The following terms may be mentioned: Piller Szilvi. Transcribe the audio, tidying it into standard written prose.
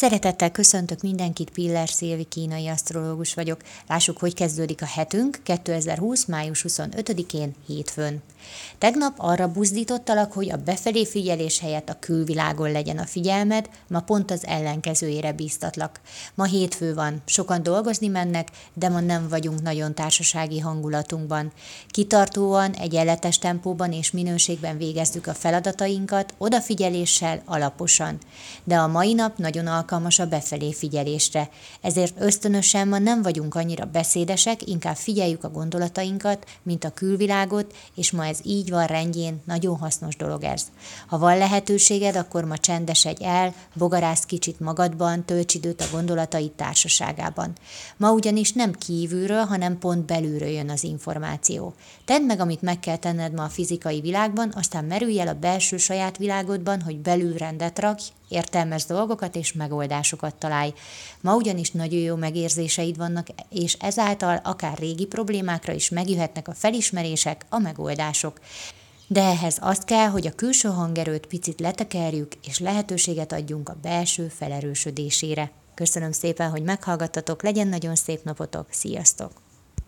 Szeretettel köszöntök mindenkit, Piller Szilvi kínai asztrológus vagyok. Lássuk, hogy kezdődik a hetünk 2020. május 25-én, hétfőn. Tegnap arra buzdítottalak, hogy a befelé figyelés helyett a külvilágon legyen a figyelmed, ma pont az ellenkezőjére bíztatlak. Ma hétfő van, sokan dolgozni mennek, de ma nem vagyunk nagyon társasági hangulatunkban. Kitartóan, egyenletes tempóban és minőségben végezzük a feladatainkat, odafigyeléssel, alaposan. De a mai nap nagyon alkalmas a befelé figyelésre, ezért ösztönösen ma nem vagyunk annyira beszédesek, inkább figyeljük a gondolatainkat, mint a külvilágot, és ma ez így van rendjén, nagyon hasznos dolog ez. Ha van lehetőséged, akkor ma csendesedj el, bogarász kicsit magadban, tölts időt a gondolataid társaságában. Ma ugyanis nem kívülről, hanem pont belülről jön az információ. Tedd meg, amit meg kell tenned ma a fizikai világban, aztán merülj el a belső saját világodban, hogy belül rendet rakj, értelmes dolgokat és megoldásokat találj. Ma ugyanis nagyon jó megérzéseid vannak, és ezáltal akár régi problémákra is megjöhetnek a felismerések, a megoldások. De ehhez azt kell, hogy a külső hangerőt picit letekerjük, és lehetőséget adjunk a belső felerősödésére. Köszönöm szépen, hogy meghallgattatok, legyen nagyon szép napotok, sziasztok!